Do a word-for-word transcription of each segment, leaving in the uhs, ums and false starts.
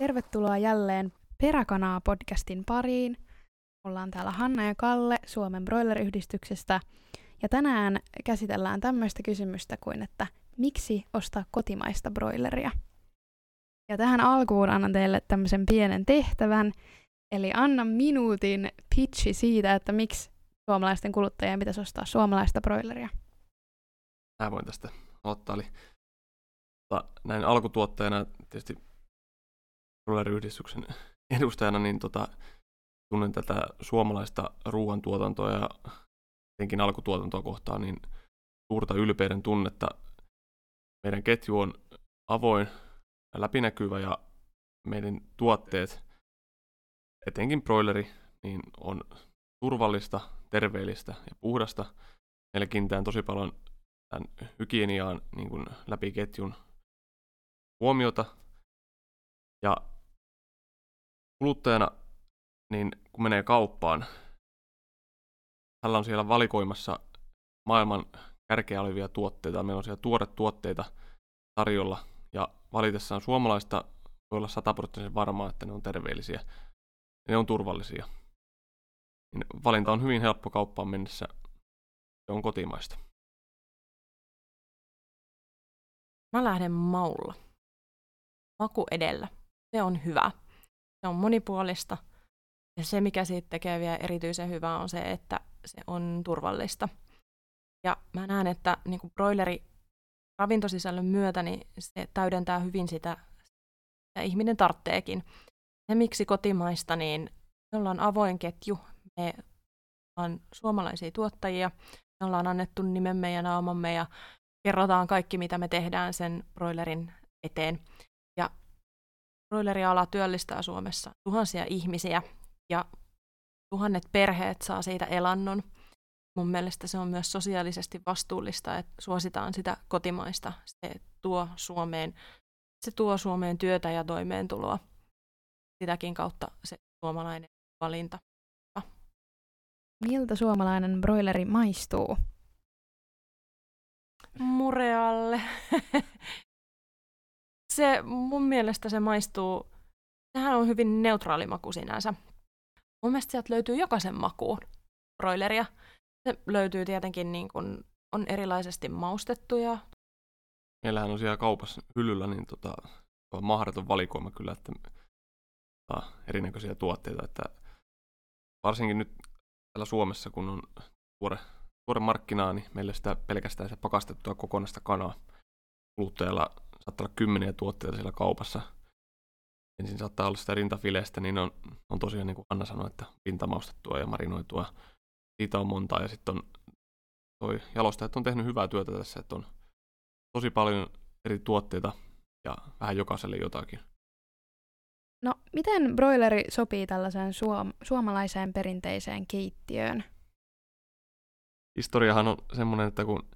Tervetuloa jälleen Peräkanaa podcastin pariin. Ollaan täällä Hanna ja Kalle Suomen broileriyhdistyksestä. Ja tänään käsitellään tämmöistä kysymystä kuin, että miksi ostaa kotimaista broileria? Ja tähän alkuun annan teille tämmöisen pienen tehtävän. Eli anna minuutin pitchi siitä, että miksi suomalaisten kuluttajien pitäisi ostaa suomalaista broileria. Mä voin tästä ottaa. Eli näin alkutuottajana tietysti broileriyhdistyksen edustajana niin tota, tunnen tätä suomalaista ruoantuotantoa ja jotenkin alkutuotantoa kohtaan niin suurta ylpeyden tunnetta. Meidän ketju on avoin ja läpinäkyvä ja meidän tuotteet, etenkin broileri, niin on turvallista, terveellistä ja puhdasta. Meillä kiinnitetään tosi paljon tämän hygieniaan niin kuin läpi ketjun huomiota. Ja kuluttajana, niin kun menee kauppaan, hänellä on siellä valikoimassa maailman kärkeä olevia tuotteita. Meillä on siellä tuoretuotteita tarjolla ja valitessaan suomalaista voi olla sataprosenttisen varmaa, että ne on terveellisiä ja ne on turvallisia. Valinta on hyvin helppo kauppaan mennessä. Se on kotimaista. Mä lähden maulla. Maku edellä. Se on hyvä. Se on monipuolista. Ja se, mikä siitä tekee vielä erityisen hyvää, on se, että se on turvallista. Ja mä näen, että niin kuin broileri ravintosisällön myötä, niin se täydentää hyvin sitä, mitä ihminen tarvitseekin. Ja miksi kotimaista, niin me ollaan avoin ketju. Me ollaan suomalaisia tuottajia. Me ollaan annettu nimemme ja naamamme ja kerrotaan kaikki, mitä me tehdään sen broilerin eteen. Ja broileriala työllistää Suomessa tuhansia ihmisiä ja tuhannet perheet saa siitä elannon. Mun mielestä se on myös sosiaalisesti vastuullista, että suositaan sitä kotimaista. Se tuo Suomeen, se tuo Suomeen työtä ja toimeentuloa. Sitäkin kautta se suomalainen valinta. Miltä suomalainen broileri maistuu? Murealle. Se, mun mielestä se maistuu, sehän on hyvin neutraali maku sinänsä. Mun mielestä sieltä löytyy jokaisen makuun broileria. Se löytyy tietenkin, niin kun on erilaisesti maustettuja. Meillähän on siellä kaupassa hyllyllä niin tota, on mahdoton valikoima kyllä, että erinäköisiä tuotteita. Että varsinkin nyt täällä Suomessa, kun on tuore, tuore markkinaa, niin meillä sitä pelkästään sitä pakastettua kokonaista kanaa. Kuluttajalla saattaa olla kymmeniä tuotteita siellä kaupassa. Ensin saattaa olla sitä rintafileestä, niin on, on tosiaan, niin kuin Anna sanoi, että rintamaustettua ja marinoitua. Siitä on montaa ja sitten on toi jalostajat on tehnyt hyvää työtä tässä, että on tosi paljon eri tuotteita ja vähän jokaiselle jotakin. No, miten broileri sopii tällaiseen suom- suomalaiseen perinteiseen keittiöön? Historiahan on semmoinen, että kun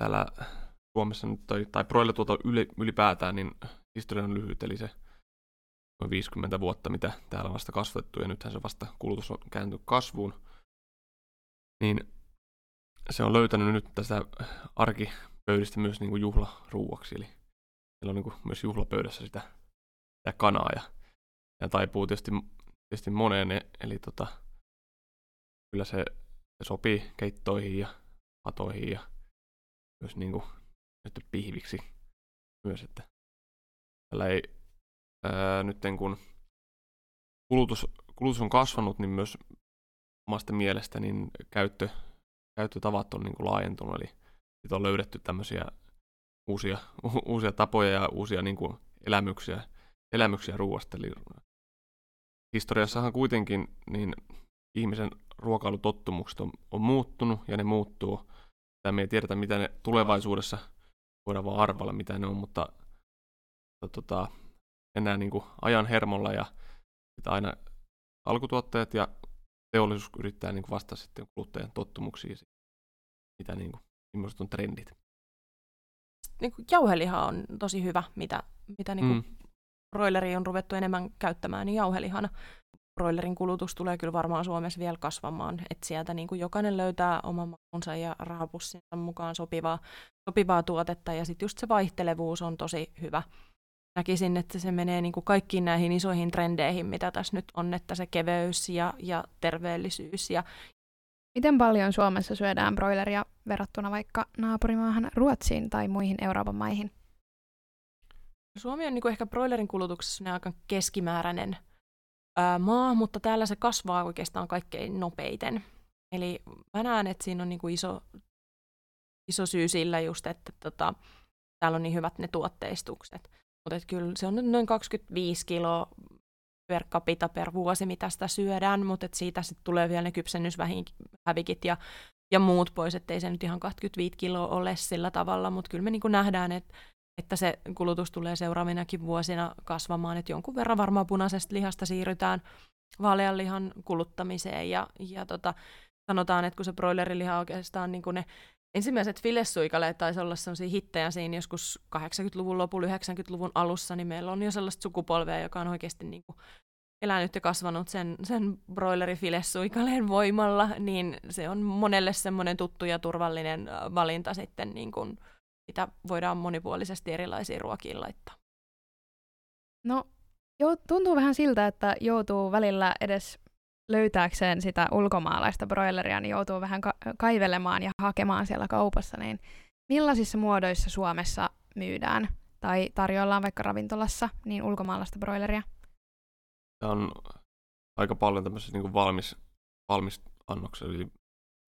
täällä Suomessa nyt, tai, tai broilerituotanto ylipäätään, niin historia on lyhyt, eli se noin viisikymmentä vuotta, mitä täällä on vasta kasvatettu, ja nythän se vasta kulutus on kääntynyt kasvuun, niin se on löytänyt nyt tästä arkipöydistä myös niin kuin juhlaruuaksi, eli meillä on niin kuin myös juhlapöydässä sitä ja kanaa ja, ja taipuu tietysti, tietysti moneen, eli tota, kyllä se, se sopii keittoihin ja patoihin ja myös niin kuin, nyt pihviksi myös, että täällä ei ää, nytten kun kulutus, kulutus on kasvanut, niin myös omasta mielestä niin käyttö, käyttötavat on niin kuin laajentunut, eli siitä on löydetty tämmöisiä uusia, u, uusia tapoja ja uusia niin kuin elämyksiä elämyksiä ruoasta. Eli historiassahan kuitenkin niin ihmisen ruokailutottumukset on, on muuttunut ja ne muuttuu. Tää me ei tiedetä, mitä ne tulevaisuudessa voidaan vaan arvalla, mitä ne on, mutta tota, enää niin kuin ajan hermolla ja aina alkutuottajat ja teollisuus yrittää niin kuin vastata sitten kuluttajien tottumuksiin, mitä niin kuin, millaiset on trendit. Niin kuin jauheliha on tosi hyvä, mitä, mitä niin kuin mm. broileri on ruvettu enemmän käyttämään, niin jauhelihana. Broilerin kulutus tulee kyllä varmaan Suomessa vielä kasvamaan, että sieltä niin kuin jokainen löytää oman makunsa ja rahapussinsa mukaan sopivaa, sopivaa tuotetta, ja sitten just se vaihtelevuus on tosi hyvä. näkisin, että se menee niin kuin kaikkiin näihin isoihin trendeihin, mitä tässä nyt on, että se keveys ja, ja terveellisyys. Ja... Miten paljon Suomessa syödään broileria verrattuna vaikka naapurimaahan Ruotsiin tai muihin Euroopan maihin? Suomi on niin kuin ehkä broilerin kulutuksessa aika keskimääräinen ää, maa, mutta täällä se kasvaa oikeastaan kaikkein nopeiten. Eli mä näen, että siinä on niin kuin iso, iso syy sillä just, että tota, täällä on niin hyvät ne tuotteistukset. Mutta kyllä se on noin kaksikymmentäviisi kiloa per capita per vuosi, mitä sitä syödään, mutta siitä sitten tulee vielä ne kypsennyshävikit ja, ja muut pois, ettei se nyt ihan kaksikymmentäviisi kiloa ole sillä tavalla, mutta kyllä me niin kuin nähdään, että että se kulutus tulee seuraavinakin vuosina kasvamaan, että jonkun verran varmaan punaisesta lihasta siirrytään vaalean lihan kuluttamiseen, ja, ja tota, sanotaan, että kun se broileriliha oikeastaan, niin kun ne ensimmäiset filesuikaleet taisi olla sellaisia hittejä siinä joskus kahdeksankymmentäluvun lopulla, yhdeksänkymmentäluvun alussa, niin meillä on jo sellaista sukupolvea, joka on oikeasti niin kun elänyt ja kasvanut sen, sen broilerifilesuikaleen voimalla, niin se on monelle semmoinen tuttu ja turvallinen valinta sitten niin kun mitä voidaan monipuolisesti erilaisiin ruokiin laittaa. No, joo, tuntuu vähän siltä, että joutuu välillä edes löytääkseen sitä ulkomaalaista broileria, niin joutuu vähän ka- kaivelemaan ja hakemaan siellä kaupassa. Niin millaisissa muodoissa Suomessa myydään tai tarjoillaan vaikka ravintolassa niin ulkomaalaista broileria? Tämä on aika paljon tämmöisissä niin kuin valmis, valmis annoksissa, eli,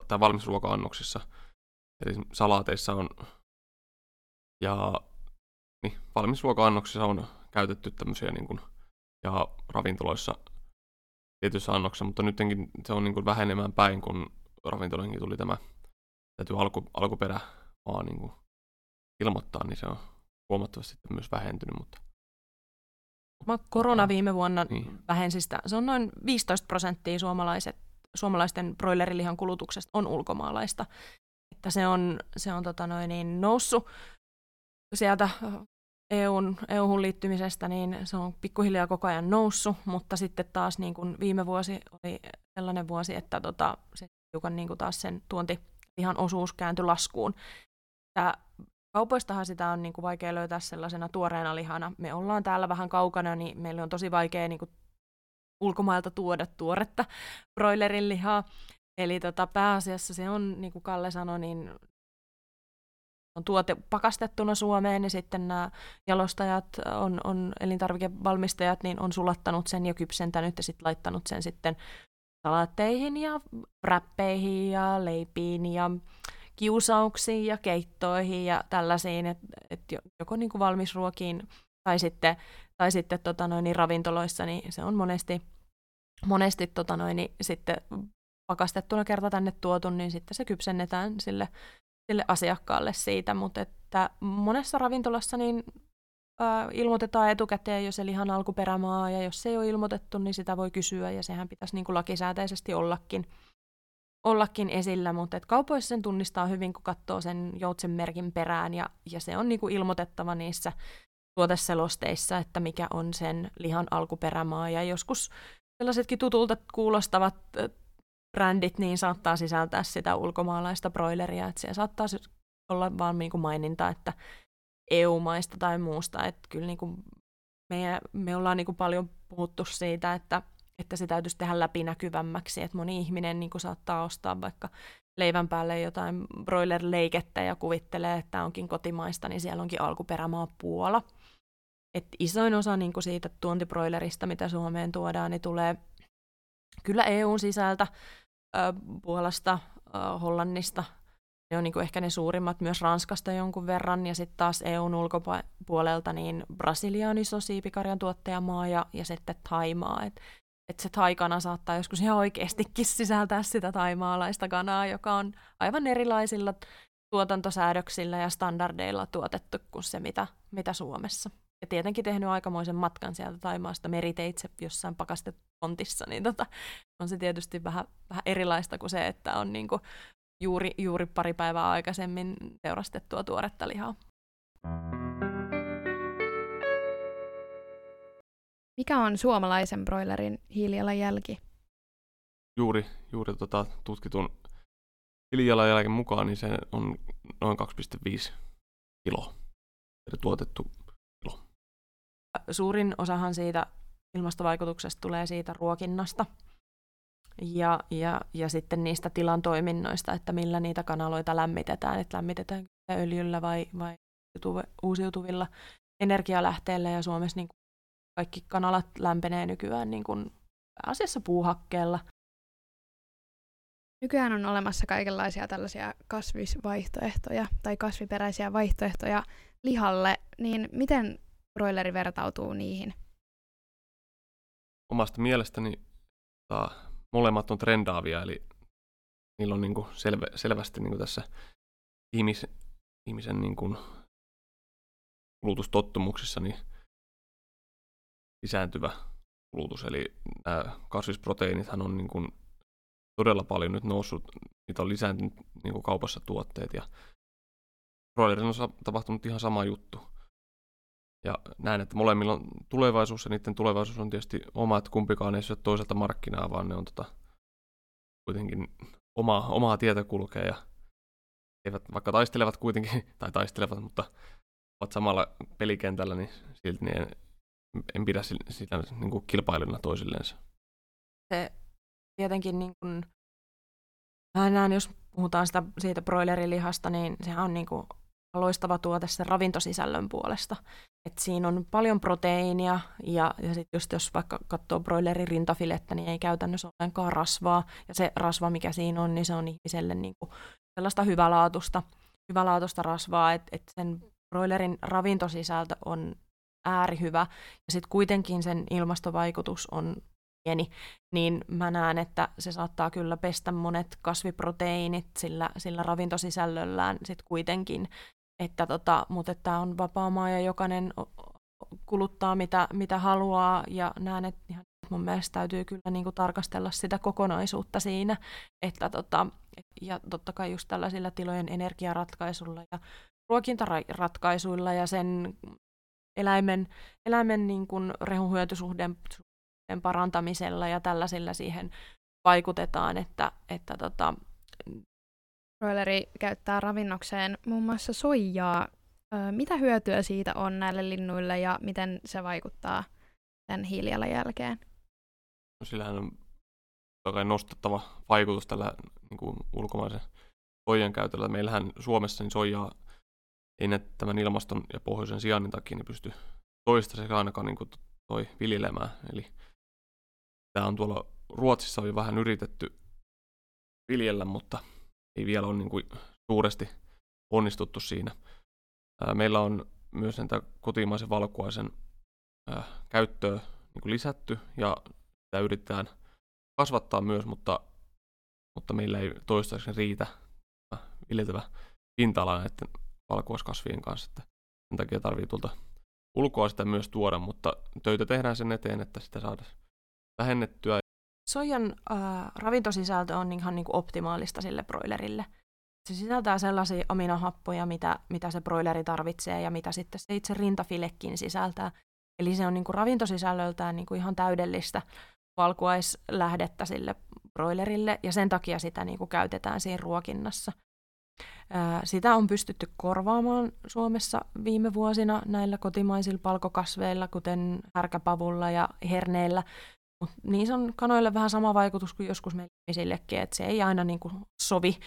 tai valmisruoka-annoksissa. Eli salaateissa on... Ja niin, valmisruoka-annoksissa on käytetty tämmöisiä niin kuin, ja ravintoloissa tietyissä annoksissa, mutta nytkin se on niin kuin vähenemään päin, kun ravintoloihinkin tuli tämä täytyy alku, alkuperämaa niin kuin ilmoittaa, niin se on huomattavasti myös vähentynyt. Mutta... Korona viime vuonna niin. vähensi sitä. Se on noin viisitoista prosenttia suomalaiset, suomalaisten broilerilihan kulutuksesta on ulkomaalaista. Että se on, se on tota noin, niin noussut. Sieltä E U:n, E U:hun liittymisestä niin se on pikkuhiljaa koko ajan noussut, mutta sitten taas niin kuin viime vuosi oli sellainen vuosi, että tota, se hiukan niin kuin taas sen tuontilihan osuus kääntyi laskuun. Tää, kaupoistahan sitä on niin kuin vaikea löytää sellaisena tuoreena lihana. Me ollaan täällä vähän kaukana, niin meillä on tosi vaikea niin kuin ulkomailta tuoda tuoretta broilerin lihaa. Eli tota, pääasiassa se on, niin kuin Kalle sanoi, niin on tuote pakastettuna Suomeen, ja sitten nämä jalostajat, on, on elintarvikevalmistajat, niin on sulattanut sen ja kypsentänyt ja sitten laittanut sen sitten salaatteihin ja wrappeihin ja leipiin ja kiusauksiin ja keittoihin ja tällaisiin, että et joko niinku valmisruokiin tai sitten, tai sitten tota noin, ravintoloissa, niin se on monesti, monesti tota noin, sitten pakastettuna kerta tänne tuotu, niin sitten se kypsennetään sille sille asiakkaalle siitä, mutta että monessa ravintolassa niin, ä, ilmoitetaan etukäteen jo se lihan alkuperämaa, ja jos se ei ole ilmoitettu, niin sitä voi kysyä, ja sehän pitäisi niin kuin lakisääteisesti ollakin, ollakin esillä, mutta että kaupoissa sen tunnistaa hyvin, kun katsoo sen joutsenmerkin perään, ja, ja se on niin kuin ilmoitettava niissä tuoteselosteissa, että mikä on sen lihan alkuperämaa, ja joskus sellaisetkin tutulta kuulostavat brändit niin saattaa sisältää sitä ulkomaalaista broileria, että siellä saattaa olla vaan niin kuin maininta, että E U-maista tai muusta, että kyllä niin kuin me, me ollaan niin kuin paljon puhuttu siitä, että, että se täytyisi tehdä läpinäkyvämmäksi, että moni ihminen niin kuin saattaa ostaa vaikka leivän päälle jotain broilerleikettä ja kuvittelee, että tämä onkin kotimaista, niin siellä onkin alkuperämaa Puola. Et isoin osa niin kuin siitä tuontibroilerista, mitä Suomeen tuodaan, niin tulee kyllä E U:n sisältä, Puolasta, Hollannista, ne on niinku ehkä ne suurimmat, myös Ranskasta jonkun verran, ja sitten taas E U:n ulkopuolelta niin Brasilia on iso siipikarjan tuottajamaa, ja, ja sitten Thaimaa. Että et se Thaikana saattaa joskus ihan oikeastikin sisältää sitä thaimaalaista kanaa, joka on aivan erilaisilla tuotantosäädöksillä ja standardeilla tuotettu kuin se, mitä, mitä Suomessa. Ja tietenkin tehnyt aikamoisen matkan sieltä Thaimaasta meriteitse jossain pakastepontissa, niin tota, on se tietysti vähän, vähän erilaista kuin se, että on niinku juuri, juuri pari päivää aikaisemmin teurastettua tuoretta lihaa. Mikä on suomalaisen broilerin hiilijalanjälki? Juuri, juuri tota tutkitun hiilijalanjäljen mukaan niin se on noin kaksi pilkku viisi kiloa tuotettu. Suurin osahan siitä ilmastovaikutuksesta tulee siitä ruokinnasta ja, ja, ja sitten niistä tilan toiminnoista, että millä niitä kanaloita lämmitetään, että lämmitetään öljyllä vai, vai uusiutuvilla energialähteillä. Ja Suomessa niin kuin kaikki kanalat lämpenee nykyään niin kuin pääasiassa puuhakkeella. Nykyään on olemassa kaikenlaisia tällaisia kasvisvaihtoehtoja tai kasviperäisiä vaihtoehtoja lihalle, niin miten broileri vertautuu niihin? Omasta mielestäni ta, molemmat on trendaavia, eli niillä on niinku selvä, selvästi niinku tässä ihmis, ihmisen niinku kulutustottumuksissa niin lisääntyvä kulutus. Eli nämä kasvisproteiinithan on niinku todella paljon nyt noussut, niitä on lisääntynyt niinku kaupassa tuotteet, ja broilerin on tapahtunut ihan sama juttu. Ja näen, että molemmilla on tulevaisuus, ja niiden tulevaisuus on tietysti oma, että kumpikaan ei syö toiselta markkinaa, vaan ne on tota, kuitenkin omaa, omaa tietä kulkee, ja eivät, vaikka taistelevat kuitenkin, tai taistelevat, mutta ovat samalla pelikentällä, niin silti niin en, en pidä sitä niin kuin kilpailuna toisilleensa. Se tietenkin, niin kuin, näin, jos puhutaan sitä, siitä broilerilihasta, niin sehän on niin kuin loistava tuote sen ravintosisällön puolesta. Et siinä on paljon proteiinia, ja, ja sit just jos vaikka katsoo broilerin rintafilettä, niin ei käytännössä ollenkaan rasvaa. Ja se rasva, mikä siinä on, niin se on ihmiselle niinku sellaista hyvälaatusta, hyvälaatusta rasvaa, että et sen broilerin ravintosisältö on äärihyvä, ja sitten kuitenkin sen ilmastovaikutus on pieni. Niin mä näen, että se saattaa kyllä pestä monet kasviproteiinit sillä, sillä ravintosisällöllään sit kuitenkin. Että tota, mutta tämä on vapaa maa ja jokainen kuluttaa mitä, mitä haluaa, ja näen, että mun mielestä täytyy kyllä niinku tarkastella sitä kokonaisuutta siinä. Että tota, ja totta kai just tällaisilla tilojen energiaratkaisuilla ja ruokintaratkaisuilla ja sen eläimen, eläimen niin kuin rehuhyötysuhteen parantamisella ja tällaisilla siihen vaikutetaan, että, että tota, broileri käyttää ravinnokseen muun muassa soijaa. Mitä hyötyä siitä on näille linnuille ja miten se vaikuttaa tämän hiilijalanjälkeen? No, sillähän on toki nostettava vaikutus tällä niin kuin ulkomaisen soijan käytöllä. Meillähän Suomessa niin soijaa ei näe tämän ilmaston ja pohjoisen sijainnin takia niin pysty toistaiseksi ainakaan niin kuin toi viljelemään. Eli tämä on tuolla Ruotsissa on jo vähän yritetty viljellä, mutta ei vielä ole niin kuin suuresti onnistuttu siinä. Meillä on myös näitä kotimaisen valkuaisen käyttöä niin kuin lisätty, ja sitä yritetään kasvattaa myös, mutta, mutta meillä ei toistaiseksi riitä viljeltävä pinta-ala näiden valkuaiskasvien kanssa. Sen takia tarvitsee tuolta ulkoa sitä myös tuoda, mutta töitä tehdään sen eteen, että sitä saadaan vähennettyä. Soijan äh, ravintosisältö on ihan niin kuin optimaalista sille broilerille. Se sisältää sellaisia aminohappoja, mitä, mitä se broileri tarvitsee ja mitä sitten se itse rintafilekin sisältää. Eli se on niin kuin ravintosisällöltään niin kuin ihan täydellistä valkuaislähdettä sille broilerille, ja sen takia sitä niin kuin käytetään siinä ruokinnassa. Äh, sitä on pystytty korvaamaan Suomessa viime vuosina näillä kotimaisilla palkokasveilla, kuten härkäpavulla ja herneillä. Mut niissä on kanoille vähän sama vaikutus kuin joskus meillä ihmisillekin, että se ei aina niinku sovi.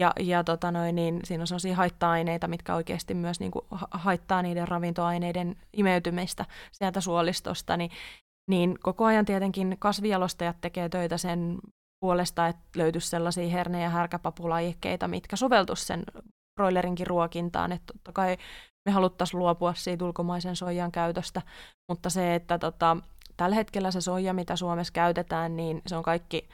Ja, ja tota noin, niin siinä on sellaisia haitta-aineita, mitkä oikeasti myös niinku haittaa niiden ravintoaineiden imeytymistä sieltä suolistosta. Niin, niin koko ajan tietenkin kasvijalostajat tekee töitä sen puolesta, että löytyisi sellaisia herne- ja härkäpapulajikkeita, mitkä soveltuisi sen broilerinkin ruokintaan. Et totta kai me haluttaisiin luopua siitä ulkomaisen soijan käytöstä, mutta se, että tota, tällä hetkellä se soija, mitä Suomessa käytetään, niin se on kaikki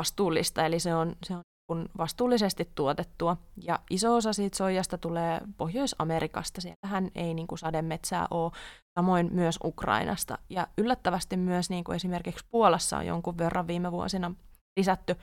vastuullista, eli se on, se on vastuullisesti tuotettua. Ja iso osa siitä soijasta tulee Pohjois-Amerikasta, siellähän ei niin kuin sademetsää ole, samoin myös Ukrainasta. Ja yllättävästi myös niin kuin esimerkiksi Puolassa on jonkun verran viime vuosina lisätty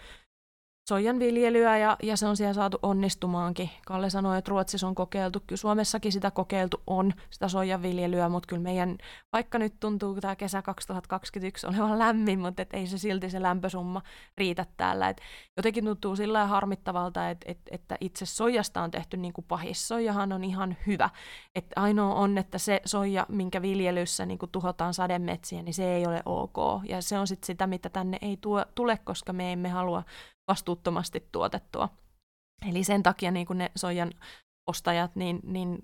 soijan viljelyä ja, ja se on siellä saatu onnistumaankin. Kalle sanoi, että Ruotsissa on kokeiltu, kyllä Suomessakin sitä kokeiltu on, sitä soijan viljelyä, mutta kyllä meidän, vaikka nyt tuntuu tämä kesä kaksituhattakaksikymmentäyksi olevan lämmin, mutta et ei se silti se lämpösumma riitä täällä. Et jotenkin tuntuu sillä lailla harmittavalta, että et, et itse soijasta on tehty niin kuin pahis. Soijahan on ihan hyvä. Et ainoa on, että se soija, minkä viljelyssä niin kuin tuhotaan sademetsiä, niin se ei ole ok. Ja se on sit sitä, mitä tänne ei tuo, tule, koska me emme halua vastuuttomasti tuotettua. Eli sen takia niin kun ne soijan ostajat niin, niin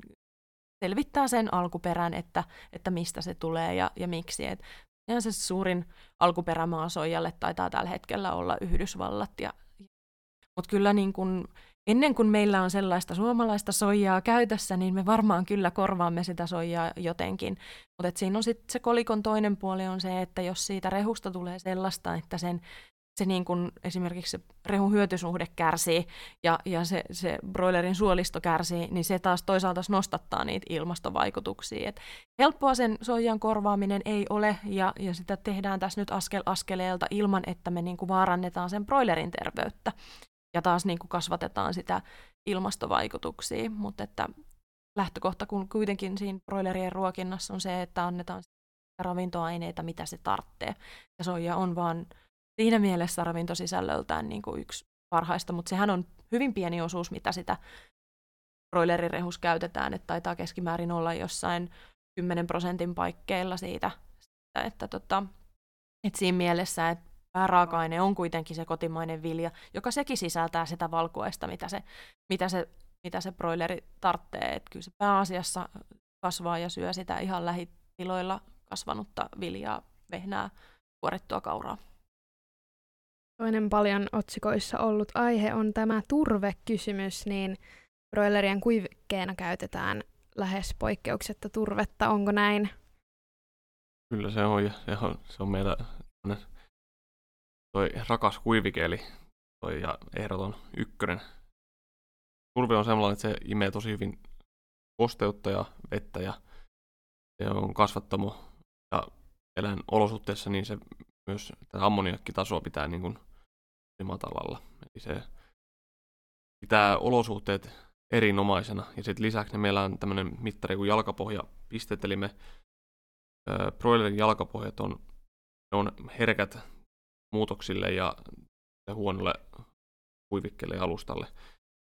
selvittää sen alkuperän, että, että mistä se tulee ja, ja miksi. Et, ja se suurin alkuperämaa soijalle taitaa tällä hetkellä olla Yhdysvallat. Mutta kyllä niin kun, ennen kuin meillä on sellaista suomalaista soijaa käytössä, niin me varmaan kyllä korvaamme sitä soijaa jotenkin. Mutta siinä on sitten se kolikon toinen puoli on se, että jos siitä rehusta tulee sellaista, että sen se niin kuin esimerkiksi se rehun hyötysuhde kärsii ja, ja se, se broilerin suolisto kärsii, niin se taas toisaalta nostattaa niitä ilmastovaikutuksia. Et helppoa sen soijan korvaaminen ei ole ja, ja sitä tehdään tässä nyt askel askeleelta ilman, että me niin kuin vaarannetaan sen broilerin terveyttä ja taas niin kuin kasvatetaan sitä ilmastovaikutuksia. Mutta että lähtökohta kun kuitenkin siinä broilerien ruokinnassa on se, että annetaan ravintoaineita, mitä se tarvitsee. Ja soija on vaan siinä mielessä ravintosisällöltään niin kuin yksi parhaista, mutta sehän on hyvin pieni osuus, mitä sitä broilerirehus käytetään, että taitaa keskimäärin olla jossain kymmenen prosentin paikkeilla siitä, siitä että, tota, että siinä mielessä, että pääraaka-aine on kuitenkin se kotimainen vilja, joka sekin sisältää sitä valkuaista, mitä se, mitä se, mitä se broileri tarvitsee, että kyllä se pääasiassa kasvaa ja syö sitä ihan lähitiloilla kasvanutta viljaa, vehnää, kuorittua kauraa. Toinen paljon otsikoissa ollut aihe on tämä turvekysymys, niin broilerien kuivikkeena käytetään lähes poikkeuksetta turvetta, onko näin? Kyllä se on, ja se on, se on meillä toi rakas kuivike, eli toi ja ehdoton ykkönen. Turve on sellainen, että se imee tosi hyvin kosteutta ja vettä, ja se on kasvattamo, ja elän olosuhteessa niin se myös tätä ammoniakkitasoa pitää niin kuin matalalla. Eli se pitää olosuhteet erinomaisena. Ja sitten lisäksi meillä on tämmöinen mittari kuin jalkapohjapisteet, eli me ö, broilerin jalkapohjat on, ne on herkät muutoksille ja huonolle kuivikkeelle ja alustalle.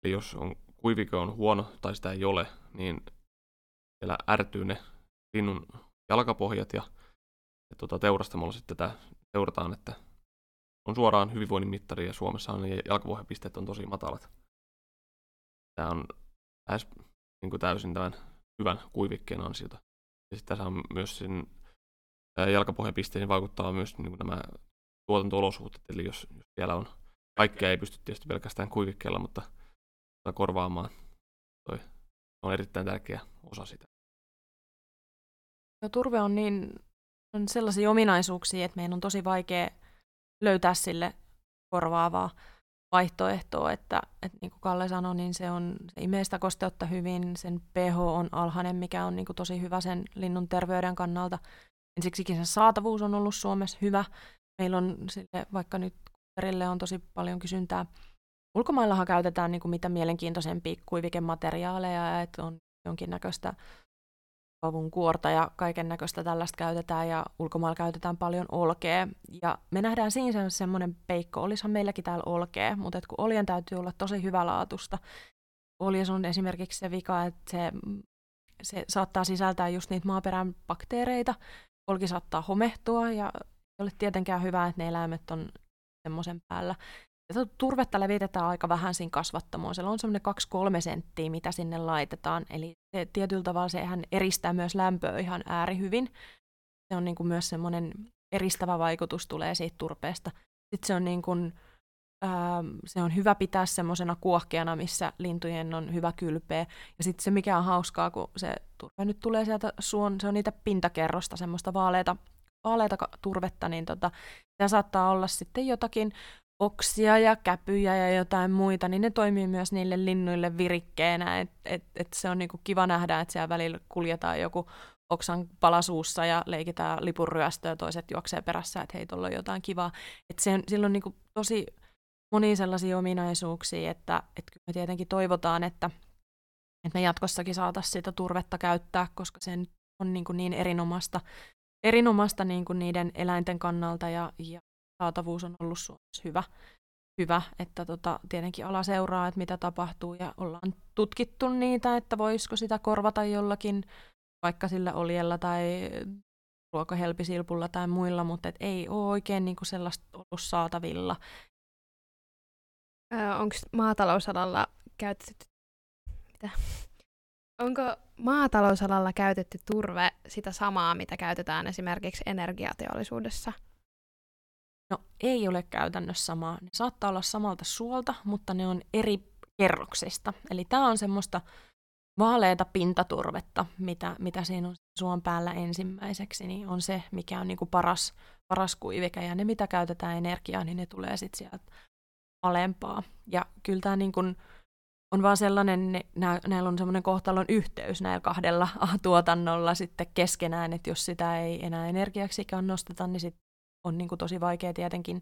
Eli jos on, kuivike on huono tai sitä ei ole, niin siellä ärtyy ne linnun jalkapohjat ja tuota, teurastamolla sitten tätä seurataan, että on suoraan hyvinvoinnin mittari ja Suomessahan ne jalkapohjapisteet on tosi matalat. Tämä on lähes niin kuin täysin tämän hyvän kuivikkeen ansiota. Ja sitten tässä on myös sen jalkapohjapisteisiin vaikuttaa myös niin kuin nämä tuotanto-olosuhteet, eli jos, jos siellä on, kaikkea ei pysty tietysti pelkästään kuivikkeella, mutta korvaamaan. Toi on erittäin tärkeä osa sitä. Ja turve on niin on sellaisia ominaisuuksia, että meidän on tosi vaikea löytää sille korvaavaa vaihtoehtoa, että, että niin kuin Kalle sanoi, niin se, on, se imee sitä kosteutta hyvin, sen pH on alhainen, mikä on niin kuin tosi hyvä sen linnun terveyden kannalta. Ensiksikin sen saatavuus on ollut Suomessa hyvä. Meillä on sille, vaikka nyt kuiverille on tosi paljon kysyntää. Ulkomaillahan käytetään niin kuin mitä mielenkiintoisempia kuivikemateriaaleja, että on jonkinnäköistä pavun kuorta ja kaiken näköistä tällaista käytetään ja ulkomailla käytetään paljon olkea. Ja me nähdään siinä semmoinen peikko, olisihan meilläkin täällä olkea, mutta kun oljen täytyy olla tosi hyvälaatusta. Oljes on esimerkiksi se vika, että se, se saattaa sisältää just niitä maaperän bakteereita. Olki saattaa homehtua ja ei ole tietenkään hyvä, että ne eläimet on semmoisen päällä. Ja turvetta levitetään aika vähän siinä kasvattamoon. Siellä on semmoinen kaksi kolme senttiä, mitä sinne laitetaan. Eli se, tietyllä tavalla sehän eristää myös lämpöä ihan äärihyvin. Se on niin kuin myös semmoinen eristävä vaikutus tulee siitä turpeesta. Sitten se on, niin kuin, ää, se on hyvä pitää semmoisena kuohkeana, missä lintujen on hyvä kylpeä. Ja sitten se, mikä on hauskaa, kun se turve nyt tulee sieltä suon, se on niitä pintakerrosta, semmoista vaaleita, vaaleita turvetta, niin tota, se saattaa olla sitten jotakin oksia ja käpyjä ja jotain muita, niin ne toimii myös niille linnuille virikkeenä. Et, et, et se on niinku kiva nähdä, että siellä välillä kuljetaan joku oksan palasuussa ja leikitään lipun ryöstöä, toiset juoksee perässä, että hei, tuolla on jotain kivaa. Et se on, sillä on niinku tosi monia sellaisia ominaisuuksia, että, että me tietenkin toivotaan, että, että me jatkossakin saataisiin sitä turvetta käyttää, koska se on niin, niin erinomaista, erinomaista niin niiden eläinten kannalta ja, ja saatavuus on ollut Suomessa hyvä. Hyvä, että tota, tietenkin ala seuraa, että mitä tapahtuu ja ollaan tutkittu niitä, että voisiko sitä korvata jollakin, vaikka sillä oljella tai ruokahelpisilpulla tai muilla, mutta et ei ole oikein niinku sellaista ollut saatavilla. Öö, onko maatalousalalla käytetty... Mitä? Onko maatalousalalla käytetty turve sitä samaa, mitä käytetään esimerkiksi energiateollisuudessa? No ei ole käytännössä samaa. Ne saattaa olla samalta suolta, mutta ne on eri kerroksista. Eli tämä on semmoista vaaleata pintaturvetta, mitä, mitä siinä on suon päällä ensimmäiseksi, niin on se, mikä on niinku paras, paras kuivike. Ja ne, mitä käytetään energiaa, niin ne tulee sitten sieltä alempaa. Ja kyllä tämä niinku on vaan sellainen, ne, nää, näillä on semmoinen kohtalon yhteys näillä kahdella tuotannolla sitten keskenään, että jos sitä ei enää energiaksikään nosteta, niin sitten on niin kuin tosi vaikea tietenkin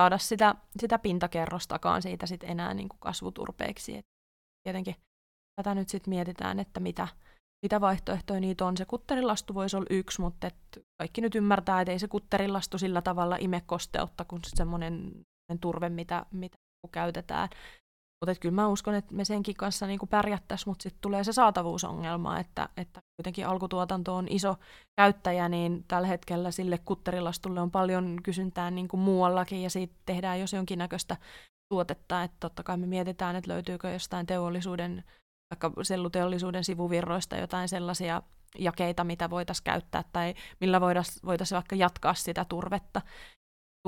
saada sitä, sitä pintakerrostakaan siitä sit enää niin kuin kasvuturpeeksi. Et tietenkin tätä nyt sitten mietitään, että mitä, mitä vaihtoehtoja niitä on. Se kutterilastu voisi olla yksi, mutta et kaikki nyt ymmärtää, että ei se kutterilastu sillä tavalla ime kosteutta kuin semmoinen turve, mitä, mitä käytetään. Mutta kyllä mä uskon, että me senkin kanssa niin kuin pärjättäisiin, mutta sitten tulee se saatavuusongelma, että, että kuitenkin alkutuotanto on iso käyttäjä, niin tällä hetkellä sille kutterilastulle on paljon kysyntää niin kuin muuallakin, ja siitä tehdään jos jonkinnäköistä tuotetta, että totta kai me mietitään, että löytyykö jostain teollisuuden, vaikka selluteollisuuden sivuvirroista jotain sellaisia jakeita, mitä voitaisiin käyttää, tai millä voitaisiin vaikka jatkaa sitä turvetta.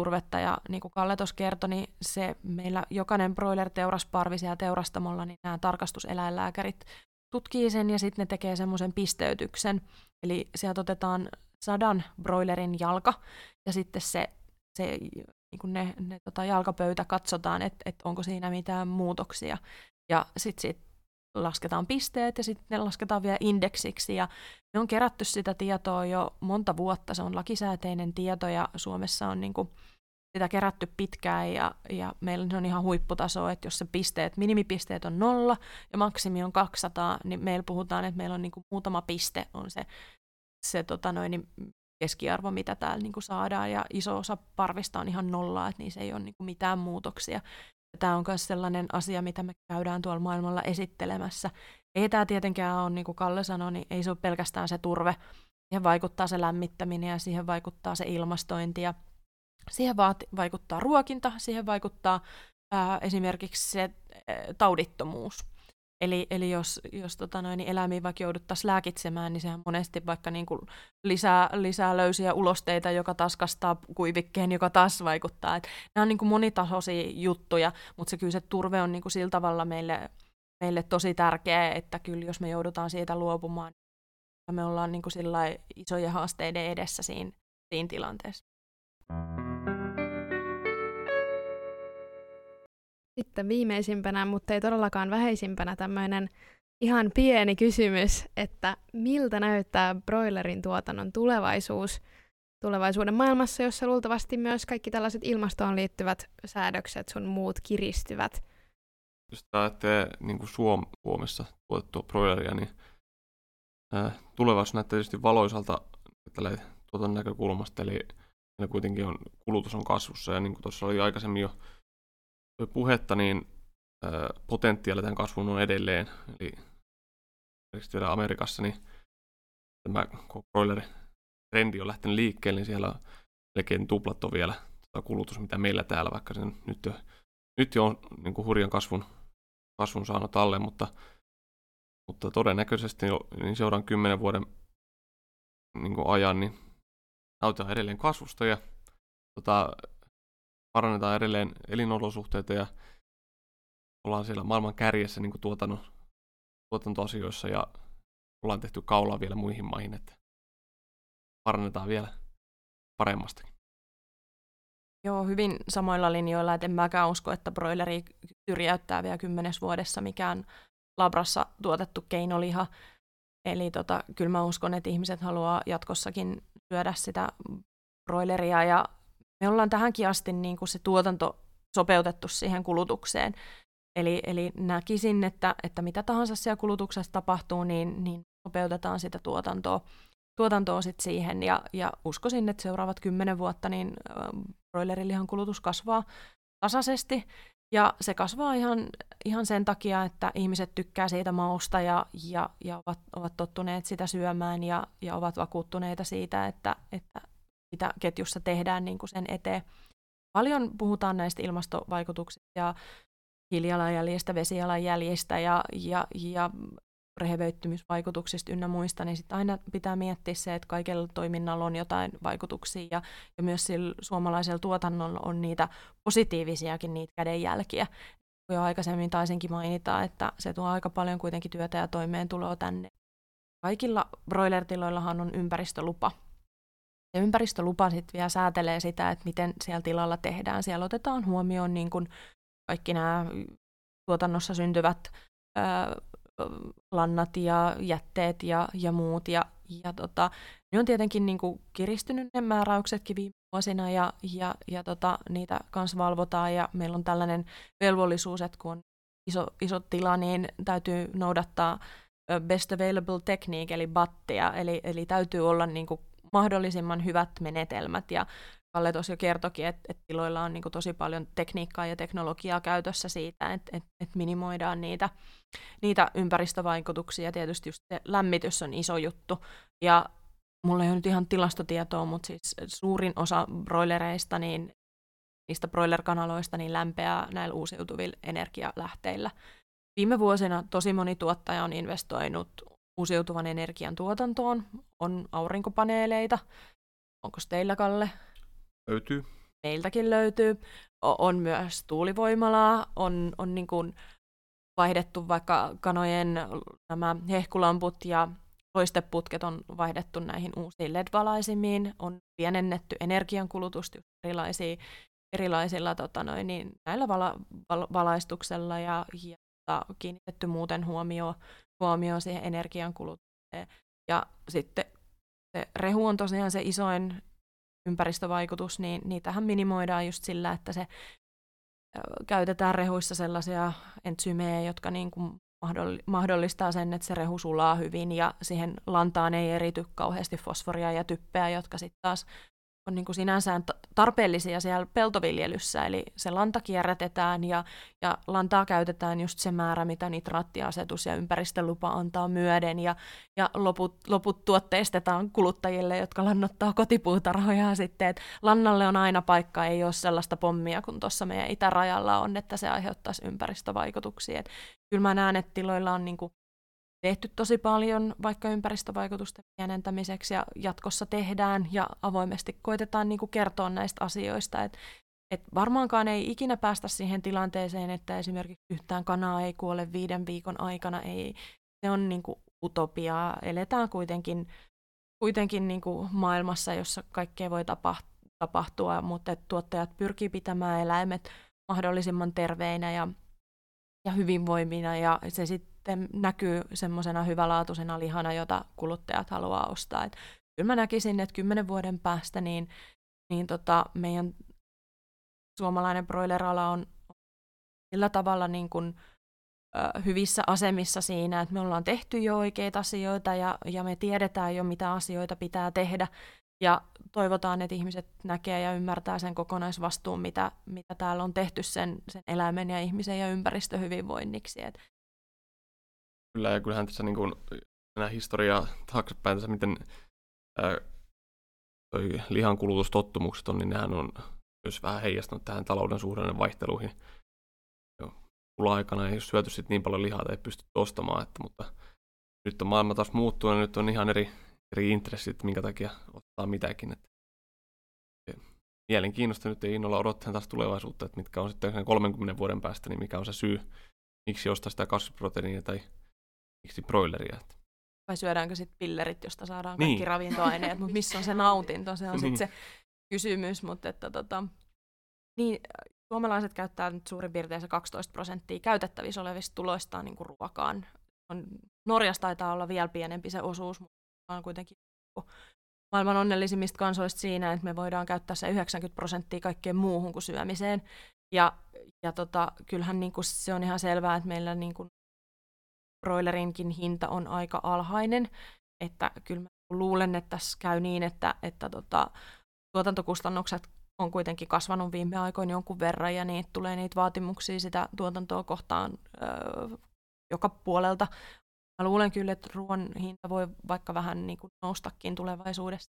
turvetta ja niin kuin Kalle tuossa kertoi, niin se meillä jokainen broilerteurasparvi siellä teurastamolla, niin nämä tarkastuseläinlääkärit tutkii sen ja sitten ne tekee semmoisen pisteytyksen. Eli sieltä otetaan sadan broilerin jalka ja sitten se, se niin kuin ne, ne tota jalkapöytä katsotaan, että et onko siinä mitään muutoksia. Ja sitten sit lasketaan pisteet ja sitten ne lasketaan vielä indeksiksi ja ne on kerätty sitä tietoa jo monta vuotta, se on lakisääteinen tieto ja Suomessa on niinku sitä kerätty pitkään ja, ja meillä on ihan huipputaso, että jos se pisteet, minimipisteet on nolla ja maksimi on kaksisataa, niin meillä puhutaan, että meillä on niinku muutama piste on se, se tota noin, keskiarvo, mitä täällä niinku saadaan ja iso osa parvista on ihan nollaa, että niissä ei ole niinku mitään muutoksia. Tämä on myös sellainen asia, mitä me käydään tuolla maailmalla esittelemässä. Ei tämä tietenkään ole, niin kuin Kalle sanoi, niin ei se ole pelkästään se turve. Siihen vaikuttaa se lämmittäminen ja siihen vaikuttaa se ilmastointi. Ja siihen vaati- vaikuttaa ruokinta, siihen vaikuttaa ää, esimerkiksi se ää, taudittomuus. Eli, eli jos, jos tota noin, niin eläimiä vaikka jouduttaisiin lääkitsemään, niin sehän monesti vaikka niin kuin lisää, lisää löysiä ulosteita, joka taas kastaa kuivikkeen, joka taas vaikuttaa. Et nämä on niin kuin monitasoisia juttuja, mutta se, kyllä se turve on niin kuin sillä tavalla meille, meille tosi tärkeä, että kyllä jos me joudutaan siitä luopumaan, niin me ollaan niin kuin sillai isojen haasteiden edessä siinä, siinä tilanteessa. Sitten viimeisimpänä, mutta ei todellakaan vähäisimpänä, tämmöinen ihan pieni kysymys, että miltä näyttää broilerin tuotannon tulevaisuus tulevaisuuden maailmassa, jossa luultavasti myös kaikki tällaiset ilmastoon liittyvät säädökset sun muut kiristyvät? Jos ajattelee niin kuin Suom- Suomessa tuotettua broileria, niin äh, tulevaisuus näyttää tietysti valoisalta tuotannon näkökulmasta, eli kuitenkin on, kulutus on kasvussa, ja niin kuin tuossa oli aikaisemmin jo puhetta, niin potentiaali tämän kasvun on edelleen. Eli esimerkiksi vielä Amerikassa niin tämä broiler-trendi on lähtenyt liikkeelle, niin siellä on melkein tuplattu vielä kulutus, mitä meillä täällä, vaikka sen nyt jo, nyt jo on niin kuin hurjan kasvun, kasvun saanut alle, mutta, mutta todennäköisesti niin seuraan kymmenen vuoden niin kuin ajan niin nautitaan edelleen kasvusta ja tota, parannetaan edelleen elinolosuhteita ja ollaan siellä maailman kärjessä niin kuin tuotanto, tuotantoasioissa ja ollaan tehty kaulaa vielä muihin maihin, että parannetaan vielä paremmastakin. Joo, hyvin samoilla linjoilla, että en mäkään usko, että broileri syrjäyttää vielä kymmenessä vuodessa mikään labrassa tuotettu keinoliha. Eli tota, kyllä mä uskon, että ihmiset haluaa jatkossakin syödä sitä broileria ja me ollaan tähänkin asti niin kuin se tuotanto sopeutettu siihen kulutukseen. Eli, eli näkisin, että, että mitä tahansa siellä kulutuksessa tapahtuu, niin, niin sopeutetaan sitä tuotantoa, tuotantoa sit siihen. Ja, ja uskoisin, että seuraavat kymmenen vuotta niin broilerilihan kulutus kasvaa tasaisesti. Ja se kasvaa ihan, ihan sen takia, että ihmiset tykkää siitä mausta ja, ja, ja ovat, ovat tottuneet sitä syömään ja, ja ovat vakuuttuneita siitä, että, että mitä ketjussa tehdään niin kuin sen eteen. Paljon puhutaan näistä ilmastovaikutuksista ja hiilijalanjäljestä, vesijalanjäljestä ja, ja, ja rehevöittymisvaikutuksista ynnä muista, niin sitten aina pitää miettiä se, että kaikella toiminnalla on jotain vaikutuksia ja, ja myös sillä suomalaisella tuotannolla on niitä positiivisiakin niitä kädenjälkiä. Jo aikaisemmin taisinkin mainita, että se tuo aika paljon kuitenkin työtä ja toimeentuloa tänne. Kaikilla broilertiloillahan on ympäristölupa. Ja ympäristölupa sitten vielä säätelee sitä, että miten siellä tilalla tehdään. Siellä otetaan huomioon niin kun kaikki nämä tuotannossa syntyvät öö, lannat ja jätteet ja, ja muut. Ja, ja tota, ne on tietenkin niin kuin kiristynyt ne määräyksetkin viime vuosina ja, ja, ja tota, niitä kanssa valvotaan. Ja meillä on tällainen velvollisuus, että kun on iso, iso tila, niin täytyy noudattaa best available technique, eli battia. Eli, eli täytyy olla niin kuin mahdollisimman hyvät menetelmät. Ja Kalle tuossa jo kertoikin, että, että tiloilla on niin kuin tosi paljon tekniikkaa ja teknologiaa käytössä siitä, että, että, että minimoidaan niitä, niitä ympäristövaikutuksia. Tietysti just se lämmitys on iso juttu. Ja mulla ei ole nyt ihan tilastotietoa, mutta siis suurin osa broilereista, niin, niistä broilerkanaloista, niin lämpeää näillä uusiutuvilla energialähteillä. Viime vuosina tosi moni tuottaja on investoinut uusiutuvan energian tuotantoon. On aurinkopaneeleita. Onko teillä, Kalle? Löytyy. Meiltäkin löytyy. On myös tuulivoimalaa, on, on niin kuin vaihdettu vaikka kanojen nämä hehkulamput ja loisteputket on vaihdettu näihin uusiin L E D-valaisimiin, on pienennetty energiankulutusta erilaisia, erilaisilla tota noin, niin näillä vala, val, valaistuksella ja, ja kiinnitetty muuten huomioon huomio siihen energiankulutukseen. Ja sitten se rehu on tosiaan se isoin ympäristövaikutus, niin niitähän minimoidaan just sillä, että se käytetään rehuissa sellaisia entsyymejä, jotka niin kuin mahdollistaa sen, että se rehu sulaa hyvin ja siihen lantaan ei erity kauheasti fosforia ja typpeä, jotka sitten taas on niin kuin sinänsä tarpeellisia siellä peltoviljelyssä. Eli se lanta kierrätetään ja, ja lantaa käytetään just se määrä, mitä nitraattiasetus ja ympäristölupa antaa myöden. Ja, ja loput, loput tuotteistetaan kuluttajille, jotka lannoittaa kotipuutarhoja sitten. Et lannalle on aina paikka, ei ole sellaista pommia kuin tuossa meidän itärajalla on, että se aiheuttaisi ympäristövaikutuksia. Et kyllä mä näen, että tiloilla on niin kuin tehty tosi paljon vaikka ympäristövaikutusten pienentämiseksi ja jatkossa tehdään ja avoimesti koitetaan niin kuin kertoa näistä asioista. Et, et varmaankaan ei ikinä päästä siihen tilanteeseen, että esimerkiksi yhtään kanaa ei kuole viiden viikon aikana. Ei. Se on niin kuin utopiaa. Eletään kuitenkin, kuitenkin niin kuin maailmassa, jossa kaikkea voi tapahtua, mutta tuottajat pyrkii pitämään eläimet mahdollisimman terveinä ja, ja hyvinvoimina ja se sitten näkyy semmoisena hyvälaatuisena lihana, jota kuluttajat haluaa ostaa. Et kyllä mä näkisin, että kymmenen vuoden päästä niin, niin tota, meidän suomalainen broilerala on sillä tavalla niin kun, ö, hyvissä asemissa siinä, että me ollaan tehty jo oikeita asioita ja, ja me tiedetään jo, mitä asioita pitää tehdä. Ja toivotaan, että ihmiset näkee ja ymmärtää sen kokonaisvastuun, mitä, mitä täällä on tehty sen, sen eläimen ja ihmisen ja ympäristöhyvinvoinniksi. Et Kyllä, ja kyllähän tässä niin kuin, nämä historiaa taaksepäin, tässä miten ää, toi lihan kulutustottumukset on, niin nehän on myös vähän heijastanut tähän talouden suhdanne vaihteluihin. Pula-aikana ei syöty sit niin paljon lihaa, ei pysty ostamaan, että, mutta nyt on maailma taas muuttunut, ja nyt on ihan eri, eri intressit, minkä takia ottaa mitäkin. Että mielenkiinnosta nyt ei innolla odottaa taas tulevaisuutta, että mitkä on sitten kolmenkymmenen vuoden päästä, niin mikä on se syy, miksi ostaa sitä kasviproteiinia tai miksi broileria? Vai syödäänkö sitten pillerit, josta saadaan niin kaikki ravintoaineet, mutta missä on se nautinto? Se on sitten se kysymys. Mutta että, tota, niin, suomalaiset käyttää nyt suurin piirtein se kaksitoista prosenttia käytettävissä olevista tuloistaan niin kuin ruokaan. On, Norjassa taitaa olla vielä pienempi se osuus, mutta on kuitenkin maailman onnellisimmista kansoista siinä, että me voidaan käyttää se yhdeksänkymmentä prosenttia kaikkeen muuhun kuin syömiseen. Ja, ja tota, kyllähän niin kuin se on ihan selvää, että meillä niin kuin broilerinkin hinta on aika alhainen. Että kyllä mä luulen, että tässä käy niin, että, että tota, tuotantokustannukset on kuitenkin kasvanut viime aikoina jonkun verran, ja niitä tulee niitä vaatimuksia sitä tuotantoa kohtaan öö, joka puolelta. Mä luulen kyllä, että ruoan hinta voi vaikka vähän niin kuin noustakin tulevaisuudessa.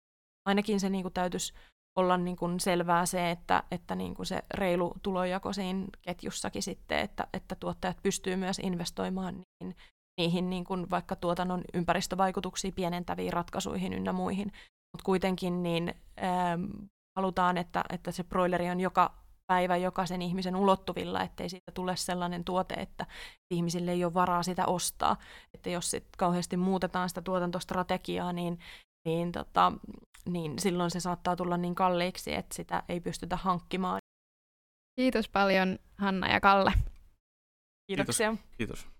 Ainakin se niin kuin täytyisi olla niin kuin selvää se, että, että niin kuin se reilu tulojako siinä ketjussakin sitten, että, että tuottajat pystyy myös investoimaan niihin, niihin niin kuin vaikka tuotannon ympäristövaikutuksia pienentäviin ratkaisuihin ynnä muihin. Mutta kuitenkin niin, ähm, halutaan, että, että se broileri on joka päivä jokaisen ihmisen ulottuvilla, ettei siitä tule sellainen tuote, että ihmisille ei ole varaa sitä ostaa. Että jos sit kauheasti muutetaan sitä tuotantostrategiaa, niin, niin, tota, niin silloin se saattaa tulla niin kalliiksi, että sitä ei pystytä hankkimaan. Kiitos paljon, Hanna ja Kalle. Kiitoksia. Kiitos. Kiitos.